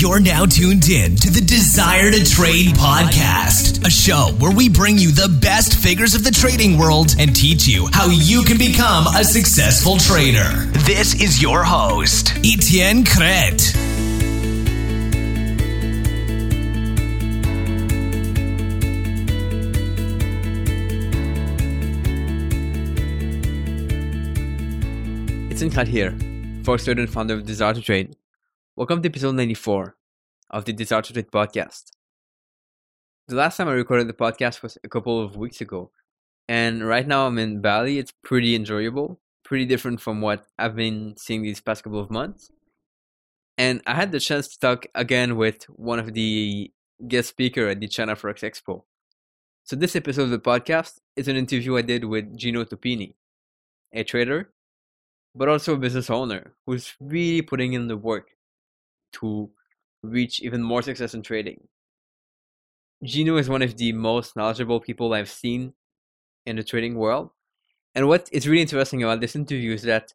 You're now tuned in to the Desire to Trade Podcast, a show where we bring you the best figures of the trading world and teach you how you can become a successful trader. This is your host, Etienne Crete. Etienne Crete here, Forex trader and founder of Desire to Trade. Welcome to episode 94 of the Desire to Trade Podcast. The last time I recorded the podcast was a couple of weeks ago, and right now I'm in Bali. It's pretty enjoyable, pretty different from what I've been seeing these past couple of months. And I had the chance to talk again with one of the guest speakers at the China Forex Expo. So this episode of the podcast is an interview I did with Gino Topini, a trader, but also a business owner who's really putting in the work to reach even more success in trading. Gino is one of the most knowledgeable people I've seen in the trading world. And what is really interesting about this interview is that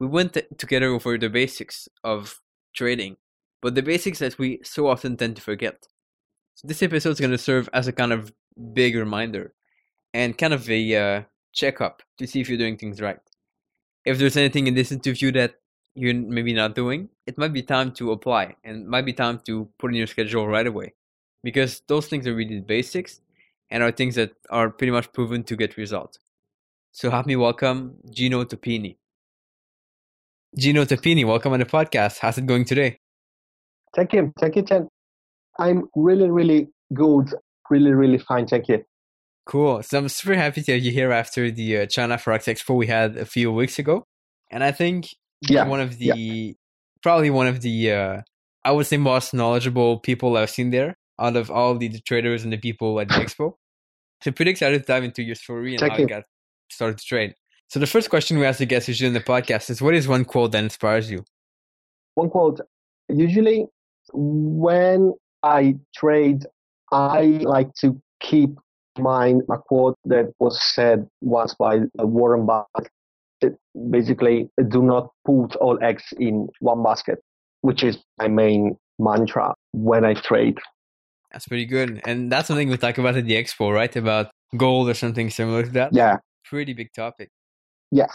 we went together over the basics of trading, but the basics that we so often tend to forget. So this episode is going to serve as a kind of big reminder and kind of a checkup to see if you're doing things right. If there's anything in this interview that you're maybe not doing, it might be time to apply and it might be time to put in your schedule right away, because those things are really the basics and are things that are pretty much proven to get results. So help me welcome Gino Topini. Gino Topini, welcome on the podcast. How's it going today? Thank you, Chen. I'm really good, really fine, thank you. Cool. So I'm super happy to have you here after the China Forex Expo we had a few weeks ago. And I think Probably one of the I would say most knowledgeable people I've seen there out of all the traders and the people at the expo. So pretty excited to dive into your story and how you got started to trade. So the first question we ask the guests usually in the podcast is, what is one quote that inspires you? One quote. Usually when I trade, I like to keep in mind a quote that was said once by Warren Buffett. Basically, do not put all eggs in one basket, which is my main mantra when I trade. That's pretty good. And that's something we talk about at the expo, right? About gold or something similar to that? Yeah. Pretty big topic. Yeah.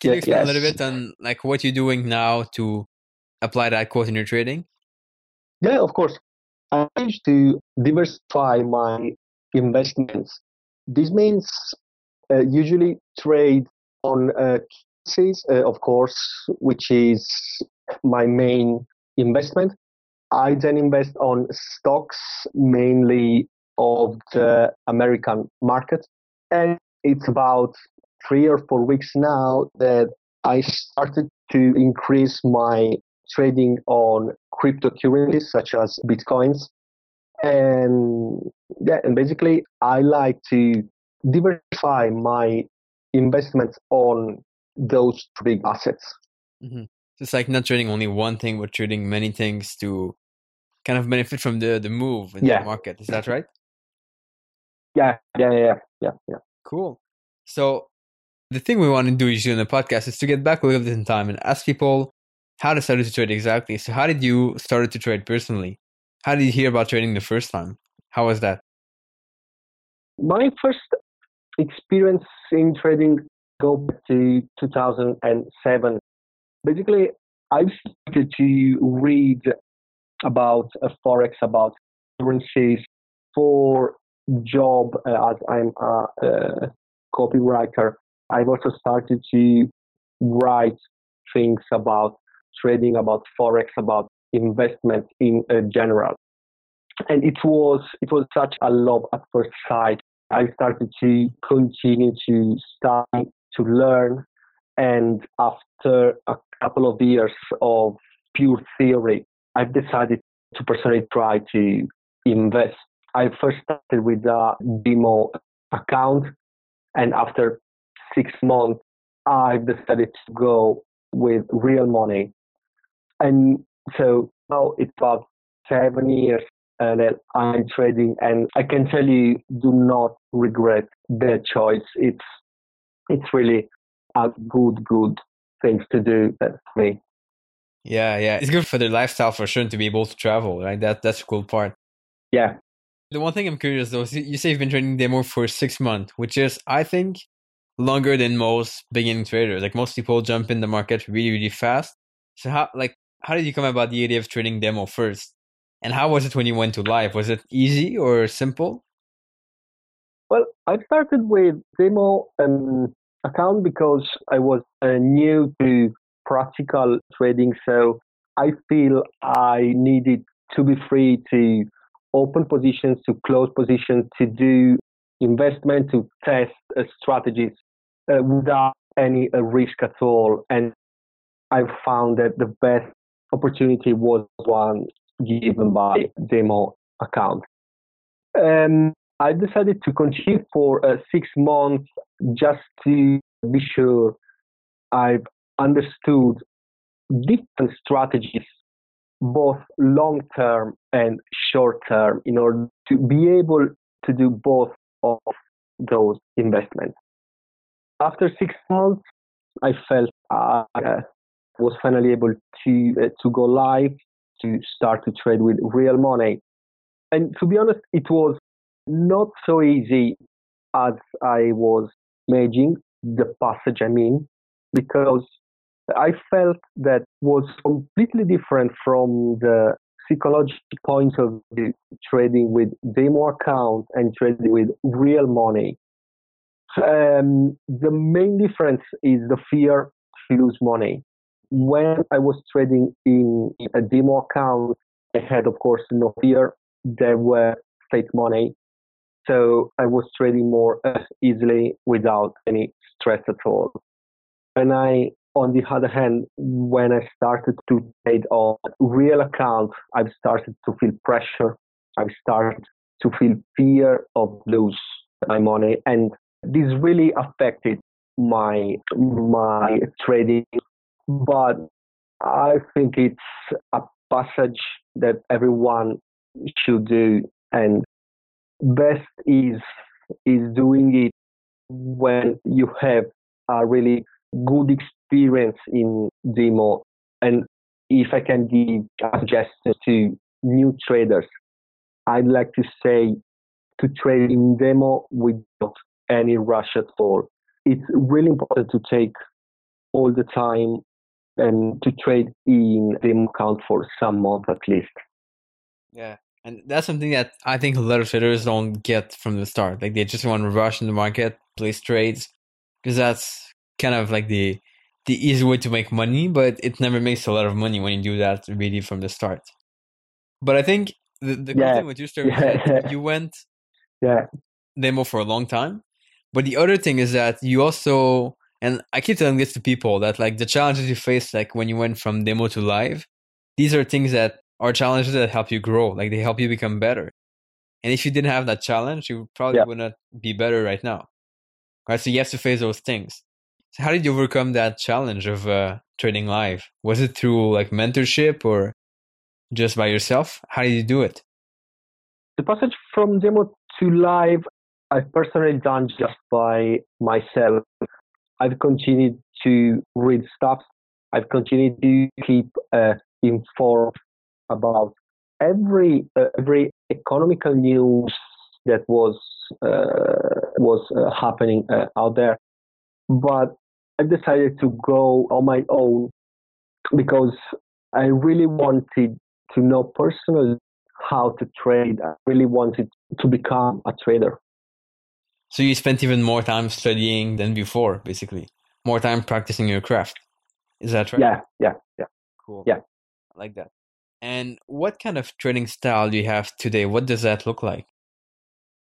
Can you explain a little bit on like what you're doing now to apply that quote in your trading? Yeah, of course. I managed to diversify my investments. This means usually trade on currencies, of course, which is my main investment. I then invest on stocks, mainly of the American market. And it's about 3 or 4 weeks now that I started to increase my trading on cryptocurrencies such as Bitcoins. And basically, I like to diversify my investments on those big assets. Mm-hmm. It's like not trading only one thing, but trading many things to kind of benefit from the move in the market. Is that right? Yeah. Cool. So the thing we want to do usually in the podcast is to get back a little bit in time and ask people how they started to trade exactly. So how did you start to trade personally? How did you hear about trading the first time? How was that? My first experience in trading go back to 2007. Basically, I started to read about Forex, about currencies for job as I'm a copywriter. I've also started to write things about trading, about Forex, about investment in general. And it was such a love at first sight. I started to continue to study, to learn, and after a couple of years of pure theory, I've decided to personally try to invest. I first started with a demo account, and after 6 months, I've decided to go with real money. And so now it's about 7 years. And I'm trading, and I can tell you, do not regret the choice. It's really a good thing to do for me. Yeah. It's good for the lifestyle for sure to be able to travel, right? That's a cool part. Yeah. The one thing I'm curious though, is you say you've been trading demo for 6 months, which is, I think, longer than most beginning traders. Like most people jump in the market really, really fast. So how did you come about the idea of trading demo first? And how was it when you went to live? Was it easy or simple? Well, I started with demo account because I was new to practical trading. So I feel I needed to be free to open positions, to close positions, to do investment, to test strategies without any risk at all. And I found that the best opportunity was one given by demo account. I decided to continue for 6 months just to be sure I've understood different strategies, both long-term and short-term, in order to be able to do both of those investments. After 6 months, I felt I was finally able to go live, to start to trade with real money. And to be honest, it was not so easy as I was imagining the passage, because I felt that was completely different from the psychological point of view, trading with demo accounts and trading with real money. The main difference is the fear to lose money. When I was trading in a demo account, I had, of course, no fear. There were fake money. So I was trading more easily without any stress at all. And I, on the other hand, when I started to trade on real accounts, I've started to feel pressure. I've started to feel fear of lose my money. And this really affected my trading. But I think it's a passage that everyone should do. And best is doing it when you have a really good experience in demo. And if I can give a suggestion to new traders, I'd like to say to trade in demo without any rush at all. It's really important to take all the time and to trade in demo account for some months at least. Yeah. And that's something that I think a lot of traders don't get from the start. Like they just want to rush in the market, place trades, because that's kind of like the easy way to make money, but it never makes a lot of money when you do that really from the start. But I think the good thing with your story is that you went demo for a long time. But the other thing is that you also, and I keep telling this to people, that like the challenges you faced, like when you went from demo to live, these are things that are challenges that help you grow, like they help you become better. And if you didn't have that challenge, you probably would not be better right now. Right? So you have to face those things. So how did you overcome that challenge of trading live? Was it through like mentorship or just by yourself? How did you do it? The passage from demo to live, I've personally done just by myself. I've continued to read stuff. I've continued to keep informed about every economical news that was happening out there. But I decided to go on my own because I really wanted to know personally how to trade. I really wanted to become a trader. So you spent even more time studying than before, basically. More time practicing your craft. Is that right? Yeah. Cool. Yeah. I like that. And what kind of trading style do you have today? What does that look like?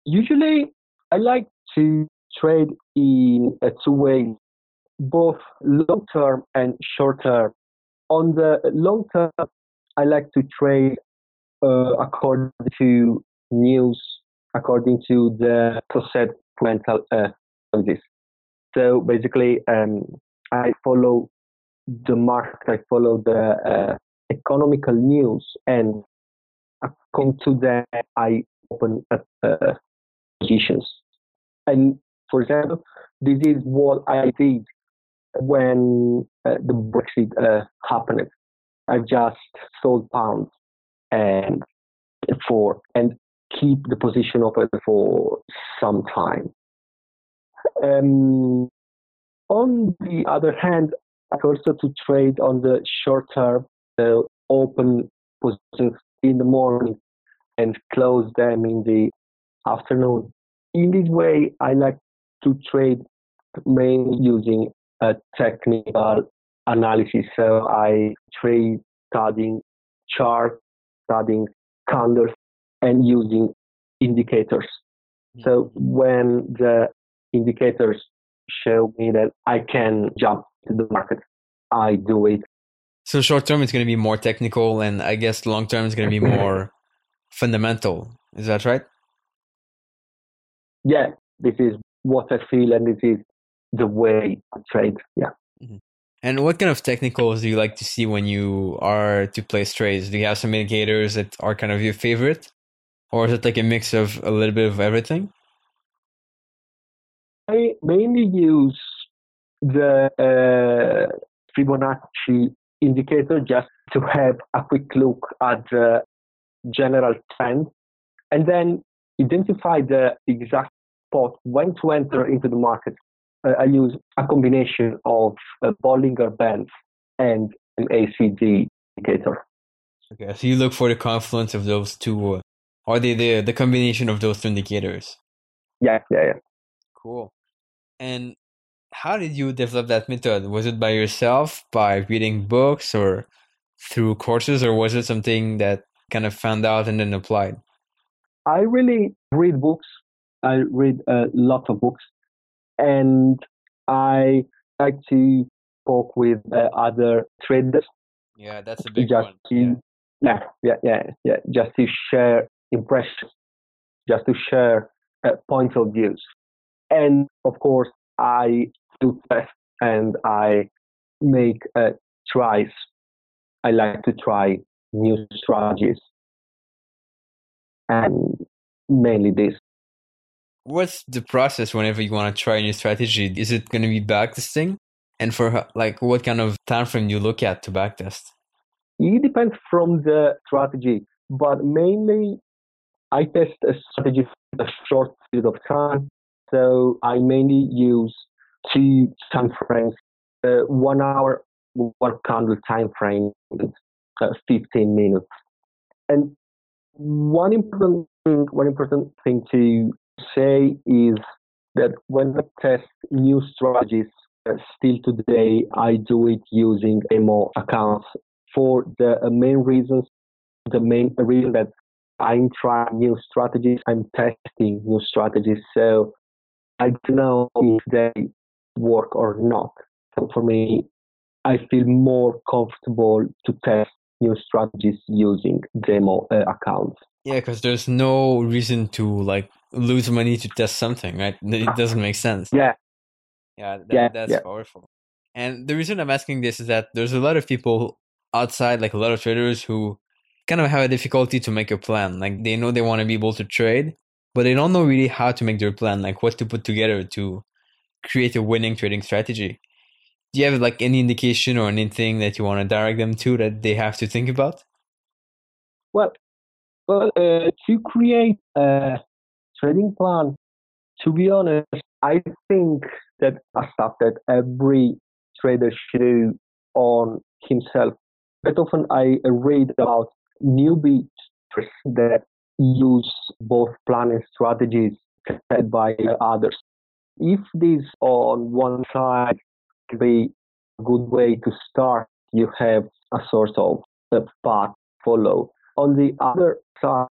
Usually, I like to trade in 2 ways, both long-term and short-term. On the long-term, I like to trade according to news, according to the process mental of this. So basically, I follow the market, I follow the economical news, and according to that, I open up positions. And for example, this is what I did when the Brexit happened. I've just sold pounds and keep the position open for some time. On the other hand, I also to trade on the short term, open positions in the morning and close them in the afternoon. In this way, I like to trade mainly using a technical analysis. So I trade studying charts, studying candles, and using indicators. So when the indicators show me that I can jump to the market, I do it. So short term, it's going to be more technical, and I guess long term is going to be more fundamental. Is that right? Yeah, this is what I feel, and this is the way I trade. Yeah. Mm-hmm. And what kind of technicals do you like to see when you are to place trades? Do you have some indicators that are kind of your favorite? Or is it like a mix of a little bit of everything? I mainly use the Fibonacci indicator just to have a quick look at the general trend and then identify the exact spot when to enter into the market. I use a combination of Bollinger Band and MACD indicator. Okay, so you look for the confluence of those two, are they the combination of those two indicators? Yeah. Cool. And how did you develop that method? Was it by yourself, by reading books, or through courses, or was it something that kind of found out and then applied? I really read books. I read a lot of books. And I like to talk with other traders. Yeah, that's a big one. Yeah. Just to share impressions, just to share points of views. And of course, I do tests and I make tries. I like to try new strategies. And mainly this. What's the process whenever you want to try a new strategy? Is it going to be backtesting? And for like, what kind of time frame you look at to backtest? It depends from the strategy, but mainly I test a strategy for a short period of time. So I mainly use two time frames, 1 hour, 1 candle time frame, 15 minutes. And one important thing to say is that when I test new strategies, still today I do it using demo accounts for the main reasons. The main reason that I'm trying new strategies, I'm testing new strategies, so I don't know if they work or not. So for me, I feel more comfortable to test new strategies using demo accounts. Yeah, because there's no reason to like lose money to test something, right? It doesn't make sense. That's powerful. And the reason I'm asking this is that there's a lot of people outside, like a lot of traders who kind of have a difficulty to make a plan. Like they know they want to be able to trade, but they don't know really how to make their plan, like what to put together to create a winning trading strategy. Do you have like any indication or anything that you want to direct them to that they have to think about? Well, to create a trading plan, to be honest, I think that a stuff that every trader should do on himself. But often I read about newbies that use both planning strategies set by others. If this on one side could be a good way to start, you have a sort of a path to follow. On the other side,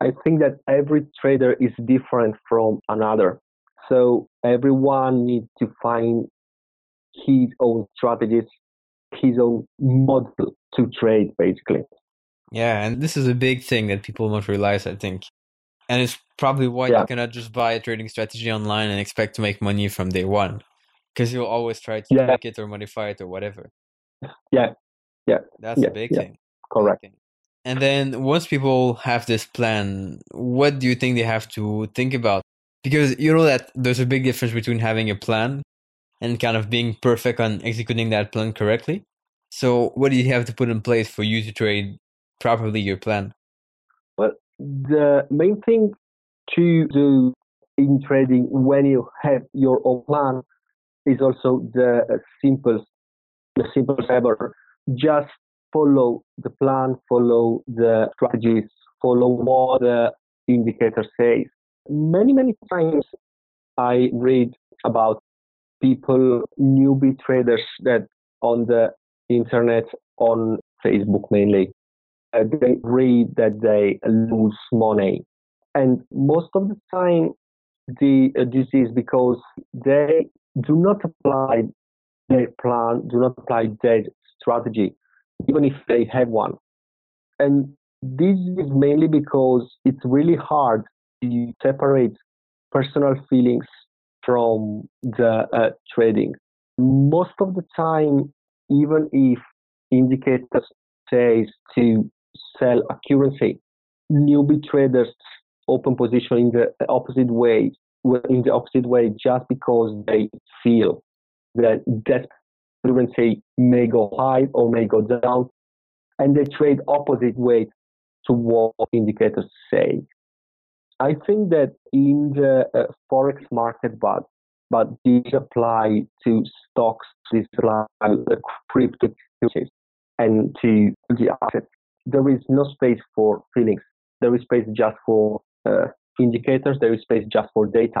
I think that every trader is different from another. So everyone needs to find his own strategies, his own model to trade, basically. Yeah, and this is a big thing that people don't realize, I think. And it's probably why you cannot just buy a trading strategy online and expect to make money from day one, because you'll always try to tweak it or modify it or whatever. Yeah. That's a big thing. Correct. And then once people have this plan, what do you think they have to think about? Because you know that there's a big difference between having a plan and kind of being perfect on executing that plan correctly. So what do you have to put in place for you to trade properly your plan? Well, the main thing to do in trading when you have your own plan is also the simplest ever. Just follow the plan, follow the strategies, follow what the indicator says. Many times I read about people, newbie traders that on the internet, on Facebook mainly, they read that they lose money. And most of the time, this is because they do not apply their plan, do not apply their strategy, even if they have one. And this is mainly because it's really hard to separate personal feelings from the trading. Most of the time, even if indicators say to sell a currency, newbie traders open position in the opposite way, just because they feel that that currency may go high or may go down, and they trade opposite way to what indicators say. I think that in the forex market, but these apply to stocks, these apply to cryptocurrencies and to the assets. There is no space for feelings. There is space just for indicators. There is space just for data.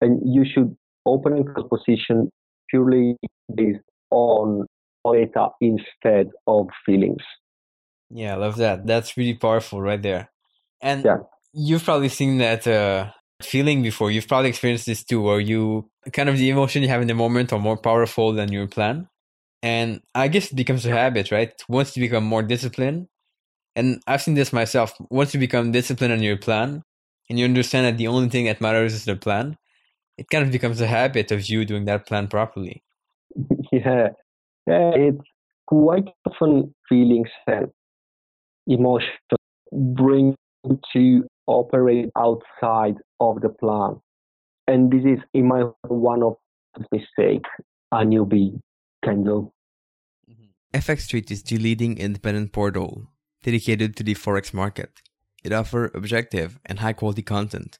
And you should open and close position purely based on data instead of feelings. Yeah, I love that. That's really powerful right there. And yeah. You've probably seen that feeling before. You've probably experienced this too, where you kind of the emotion you have in the moment are more powerful than your plan. And I guess it becomes a habit, right? Once you become more disciplined, and I've seen this myself, once you become disciplined on your plan and you understand that the only thing that matters is the plan, it kind of becomes a habit of you doing that plan properly. Yeah, it's quite often feelings and emotions bring to operate outside of the plan. And this is, in my one of the mistakes a newbie can do. FX Street is the leading independent portal dedicated to the forex market. It offers objective and high-quality content,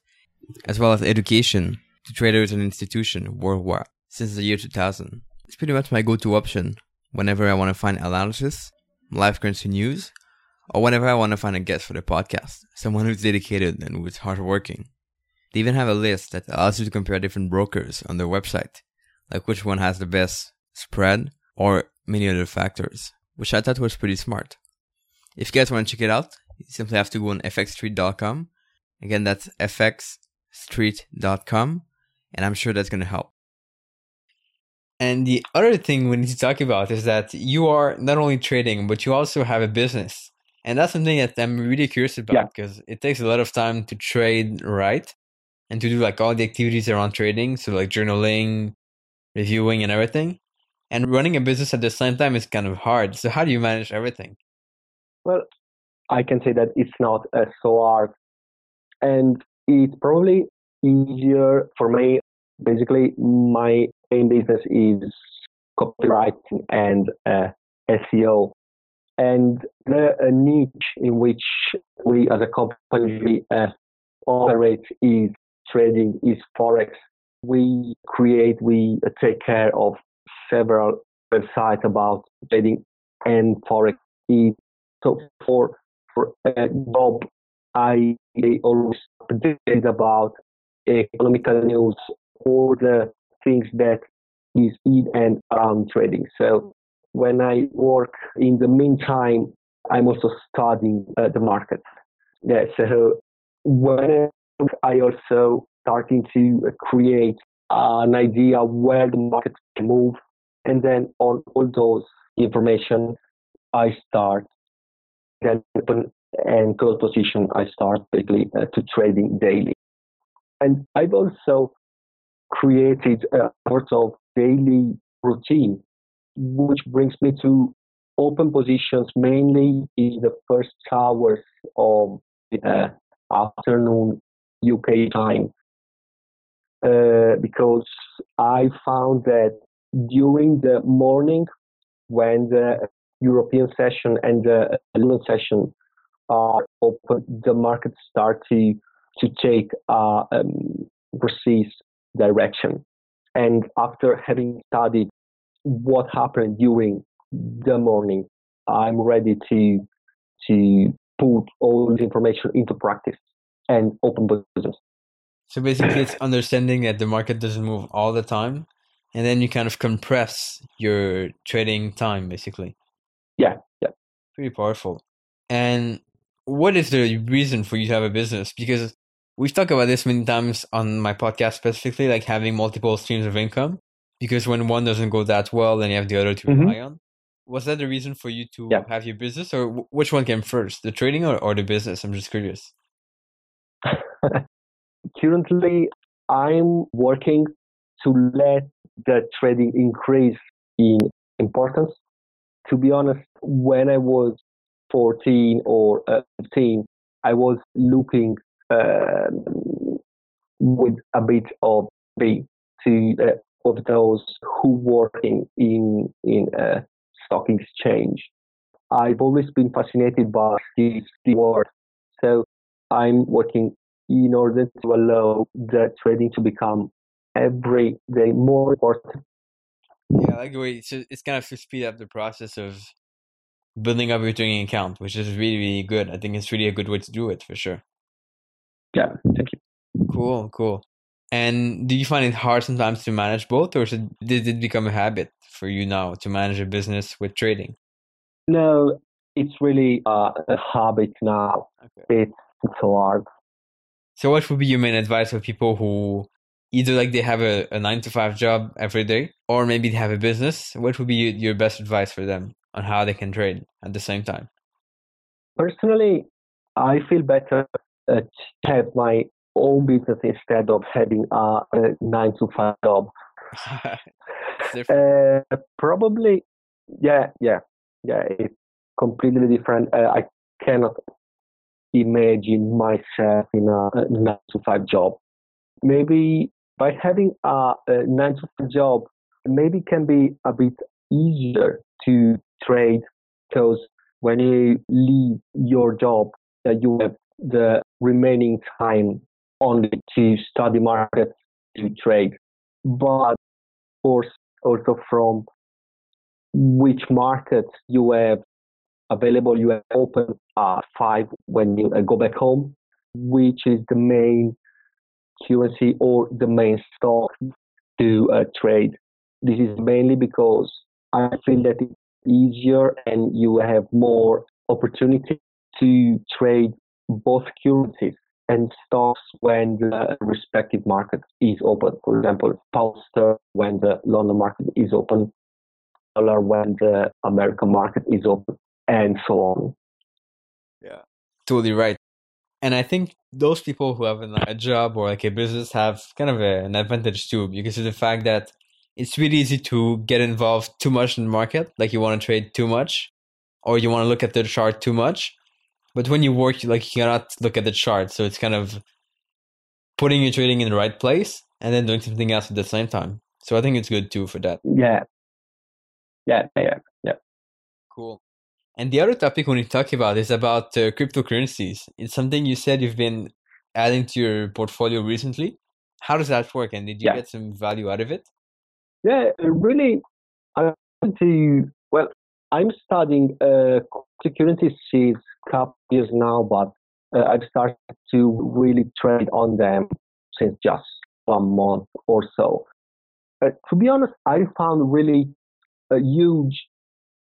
as well as education to traders and institutions worldwide since the year 2000. It's pretty much my go-to option whenever I want to find analysis, live currency news, or whenever I want to find a guest for the podcast, someone who's dedicated and who's hardworking. They even have a list that allows you to compare different brokers on their website, like which one has the best spread or many other factors, which I thought was pretty smart. If you guys want to check it out, you simply have to go on fxstreet.com. Again, that's fxstreet.com, and I'm sure that's going to help. And the other thing we need to talk about is that you are not only trading, but you also have a business. And that's something that I'm really curious about because it takes a lot of time to trade, right? And to do like all the activities around trading. So like journaling, reviewing and everything. And running a business at the same time is kind of hard. So how do you manage everything? Well, I can say that it's not so hard. And it's probably easier for me. Basically, my main business is copywriting and SEO. And the niche in which we as a company operate is trading, is Forex. We create, we take care of several websites about trading and Forex. So for Bob, I always update about economical news, all the things that is in and around trading. So when I work, in the meantime, I'm also studying the market. Yeah, so when I also starting to create an idea where the market can move, and then on all those information, I start then open and close position. I start basically to trading daily, and I've also created a sort of daily routine, which brings me to open positions mainly in the first hours of the afternoon UK time. Because I found that during the morning, when the European session and the London session are open, the markets start to take precise direction. And after having studied what happened during the morning, I'm ready to put all the information into practice and open positions. So basically, it's understanding that the market doesn't move all the time, and then you kind of compress your trading time, basically. Yeah, yeah. Pretty powerful. And what is the reason for you to have a business? Because we've talked about this many times on my podcast specifically, like having multiple streams of income, because when one doesn't go that well, then you have the other to rely on. Was that the reason for you to have your business, or which one came first, the trading or the business? I'm just curious. Currently, I'm working to let the trading increase in importance. To be honest, when I was 14 or 15, I was looking with a bit of envy to of those who working in stock exchange. I've always been fascinated by this world, so I'm working in order to allow the trading to become every day more important. Yeah, I like the way it's kind of to speed up the process of building up your trading account, which is really, really good. I think it's really a good way to do it for sure. Yeah, thank you. Cool. And do you find it hard sometimes to manage both, or did it become a habit for you now to manage a business with trading? No, it's really a habit now. Okay. It's hard. So what would be your main advice for people who either like they have a 9-to-5 job every day, or maybe they have a business? What would be your best advice for them on how they can trade at the same time? Personally, I feel better to have my own business instead of having a 9-to-5 job. Probably, yeah. It's completely different. I cannot imagine myself in a 9-to-5 job. Maybe by having a 9-to-5 job, maybe can be a bit easier to trade, because when you leave your job, you have the remaining time only to study markets, to trade. But of course, also from which markets you have available, you have open at 5 when you go back home, which is the main currency or the main stock to trade. This is mainly because I feel that it's easier and you have more opportunity to trade both currencies and stocks when the respective market is open. For example, pound sterling when the London market is open, dollar when the American market is open, and so on. Yeah, totally right. And I think those people who have a job or like a business have kind of an advantage too, because of the fact that it's really easy to get involved too much in the market. Like you want to trade too much, or you want to look at the chart too much. But when you work, you cannot look at the chart. So it's kind of putting your trading in the right place and then doing something else at the same time. So I think it's good too for that. Yeah. Cool. And the other topic we need to talk about is about cryptocurrencies. It's something you said you've been adding to your portfolio recently. How does that work? And did you get some value out of it? Yeah, really. I'm studying cryptocurrencies since a couple years now, but I've started to really trade on them since just 1 month or so. To be honest, I found really huge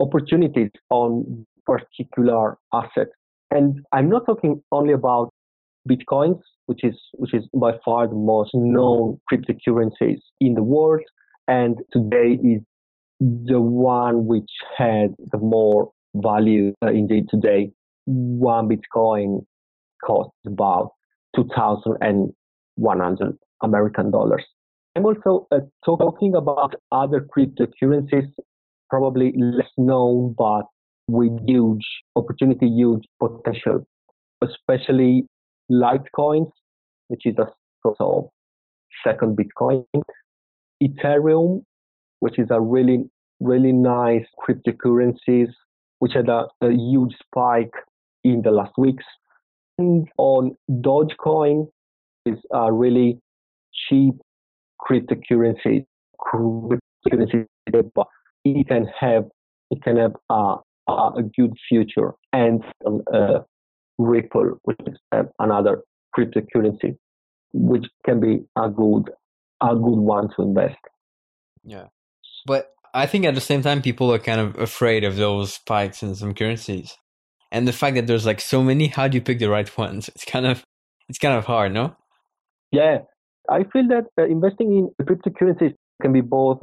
opportunities on particular assets, and I'm not talking only about bitcoins, which is by far the most known cryptocurrencies in the world, and today is the one which has the more value. Indeed, today one bitcoin costs about $2,100 American dollars. I'm also talking about other cryptocurrencies, probably less known, but with huge opportunity, huge potential, especially Litecoin, which is a sort of second Bitcoin, Ethereum, which is a really, really nice cryptocurrency which had a huge spike in the last weeks. And on Dogecoin is a really cheap cryptocurrency, but it can have a good future. And Ripple, which is another cryptocurrency, which can be a good one to invest. Yeah, but I think at the same time, people are kind of afraid of those spikes in some currencies, and the fact that there's like so many. How do you pick the right ones? It's kind of hard, no? Yeah, I feel that investing in cryptocurrencies can be both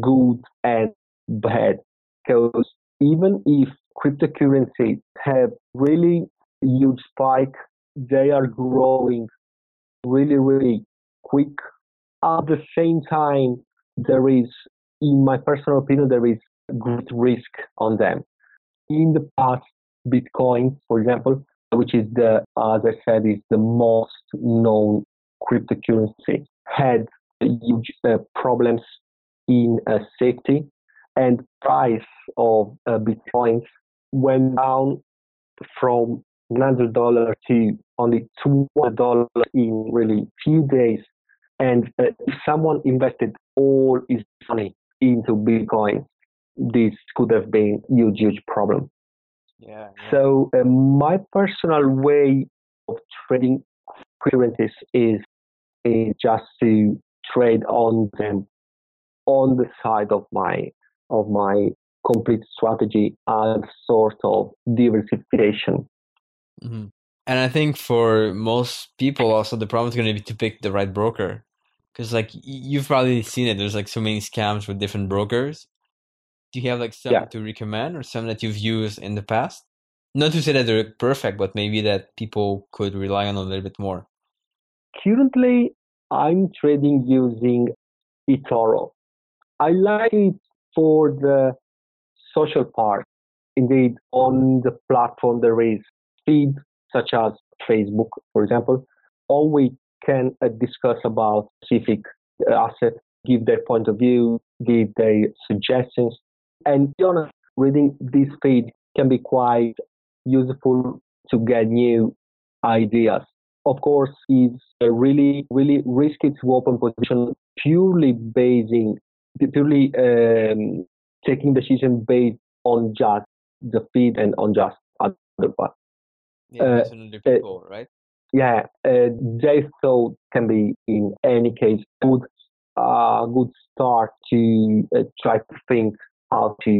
good and bad, because even if cryptocurrencies have really huge spike, they are growing really, really quick. At the same time, there is, in my personal opinion, there is great risk on them. In the past, Bitcoin, for example, which is as I said, is the most known cryptocurrency, had huge problems in safety, and price of Bitcoins went down from $100 to only $2 in really few days. And if someone invested all his money into Bitcoin, this could have been a huge, huge problem. Yeah. So my personal way of trading currencies is just to trade on them on the side of my complete strategy as sort of diversification. Mm-hmm. And I think for most people also the problem is going to be to pick the right broker. Because like you've probably seen it, there's like so many scams with different brokers. Do you have like some to recommend or some that you've used in the past? Not to say that they're perfect, but maybe that people could rely on a little bit more. Currently, I'm trading using eToro. I like it for the social part. Indeed, on the platform there is feed such as Facebook, for example, or we can discuss about specific assets, give their point of view, give their suggestions. And to be honest, reading this feed can be quite useful to get new ideas. Of course, it's really, really risky to open position purely taking decision based on just the feed and on just other parts. Yeah, people, right? Yeah, they thought can be in any case good start to try to think how to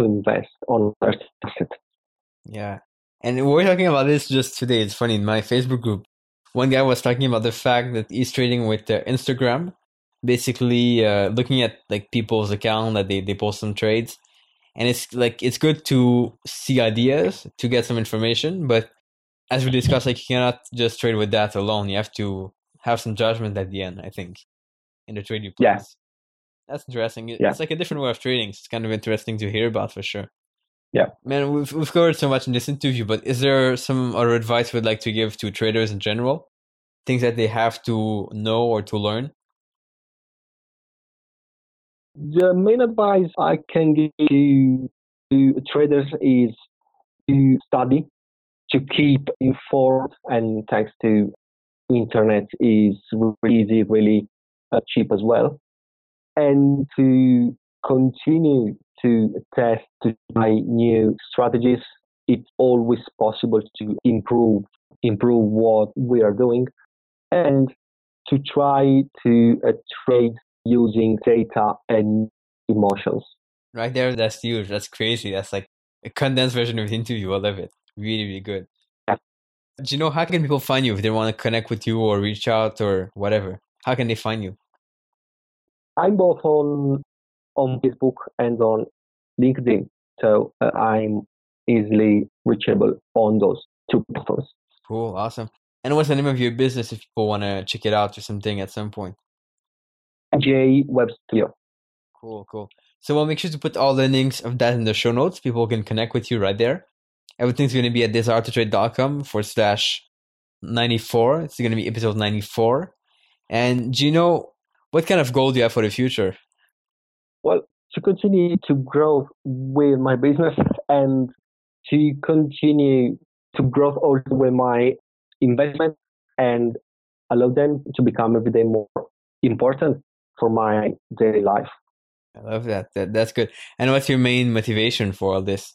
invest on asset. Yeah, and we were talking about this just today. It's funny, in my Facebook group, one guy was talking about the fact that he's trading with Instagram, basically looking at like people's account that they post some trades. And it's like, it's good to see ideas, to get some information, but as we discussed, like you cannot just trade with that alone. You have to have some judgment at the end, I think, in the trade you place. Yeah. That's interesting. It's like a different way of trading. So it's kind of interesting to hear about for sure. Yeah. Man, we've covered so much in this interview, but is there some other advice we'd like to give to traders in general? Things that they have to know or to learn? The main advice I can give to traders is to study, to keep informed, and thanks to internet is really easy, really cheap as well, and to continue to test, to try new strategies. It's always possible to improve what we are doing, and to try to trade using data and emotions. Right there, that's huge. That's crazy. That's like a condensed version of the interview. I love it. Really, really good. Yeah. Gino, how can people find you if they want to connect with you or reach out or whatever? How can they find you? I'm both on Facebook and on LinkedIn. So I'm easily reachable on those two platforms. Cool. Awesome. And what's the name of your business if people want to check it out or something at some point? Mj Web Studio. Cool. So we'll make sure to put all the links of that in the show notes. People can connect with you right there. Everything's going to be at desiretotrade.com/94. It's going to be episode 94. And Gino, what kind of goal do you have for the future? Well, to continue to grow with my business and to continue to grow also with my investment and allow them to become every day more important for my daily life. I love that. That's good. And what's your main motivation for all this?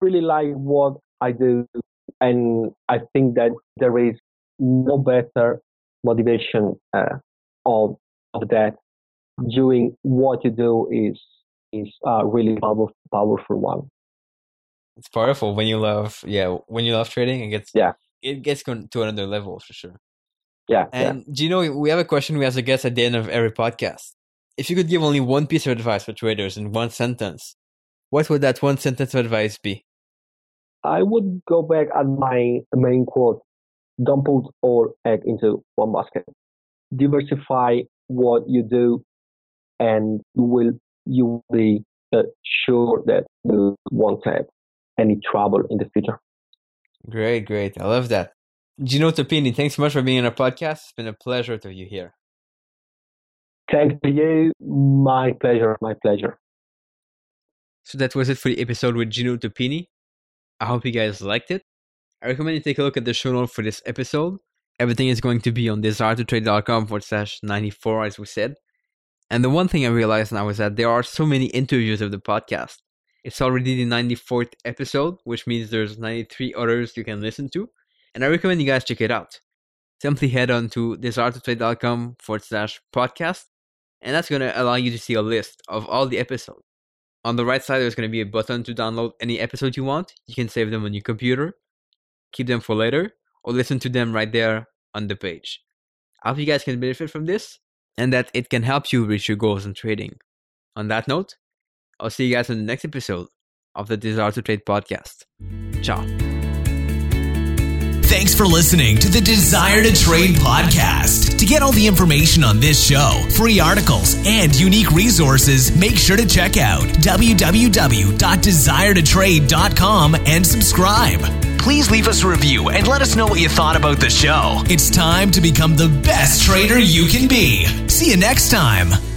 Really like what I do, and I think that there is no better motivation of that. Doing what you do is really powerful one. It's powerful when you love trading. It gets to another level for sure. Gino, we have a question we ask a guest at the end of every podcast. If you could give only one piece of advice for traders in one sentence, what would that one sentence of advice be? I would go back at my main quote: don't put all eggs into one basket. Diversify what you do, and you will be sure that you won't have any trouble in the future. Great. I love that. Gino Topini, thanks so much for being on our podcast. It's been a pleasure to have you here. Thank you. My pleasure. So that was it for the episode with Gino Topini. I hope you guys liked it. I recommend you take a look at the show notes for this episode. Everything is going to be on desiretotrade.com/94, as we said. And the one thing I realized now is that there are so many interviews of the podcast. It's already the 94th episode, which means there's 93 others you can listen to. And I recommend you guys check it out. Simply head on to desiretotrade.com/podcast. And that's going to allow you to see a list of all the episodes. On the right side, there's going to be a button to download any episode you want. You can save them on your computer, keep them for later, or listen to them right there on the page. I hope you guys can benefit from this and that it can help you reach your goals in trading. On that note, I'll see you guys in the next episode of the Desire to Trade podcast. Ciao. Thanks for listening to the Desire to Trade podcast. To get all the information on this show, free articles, and unique resources, make sure to check out www.desiretotrade.com and subscribe. Please leave us a review and let us know what you thought about the show. It's time to become the best trader you can be. See you next time.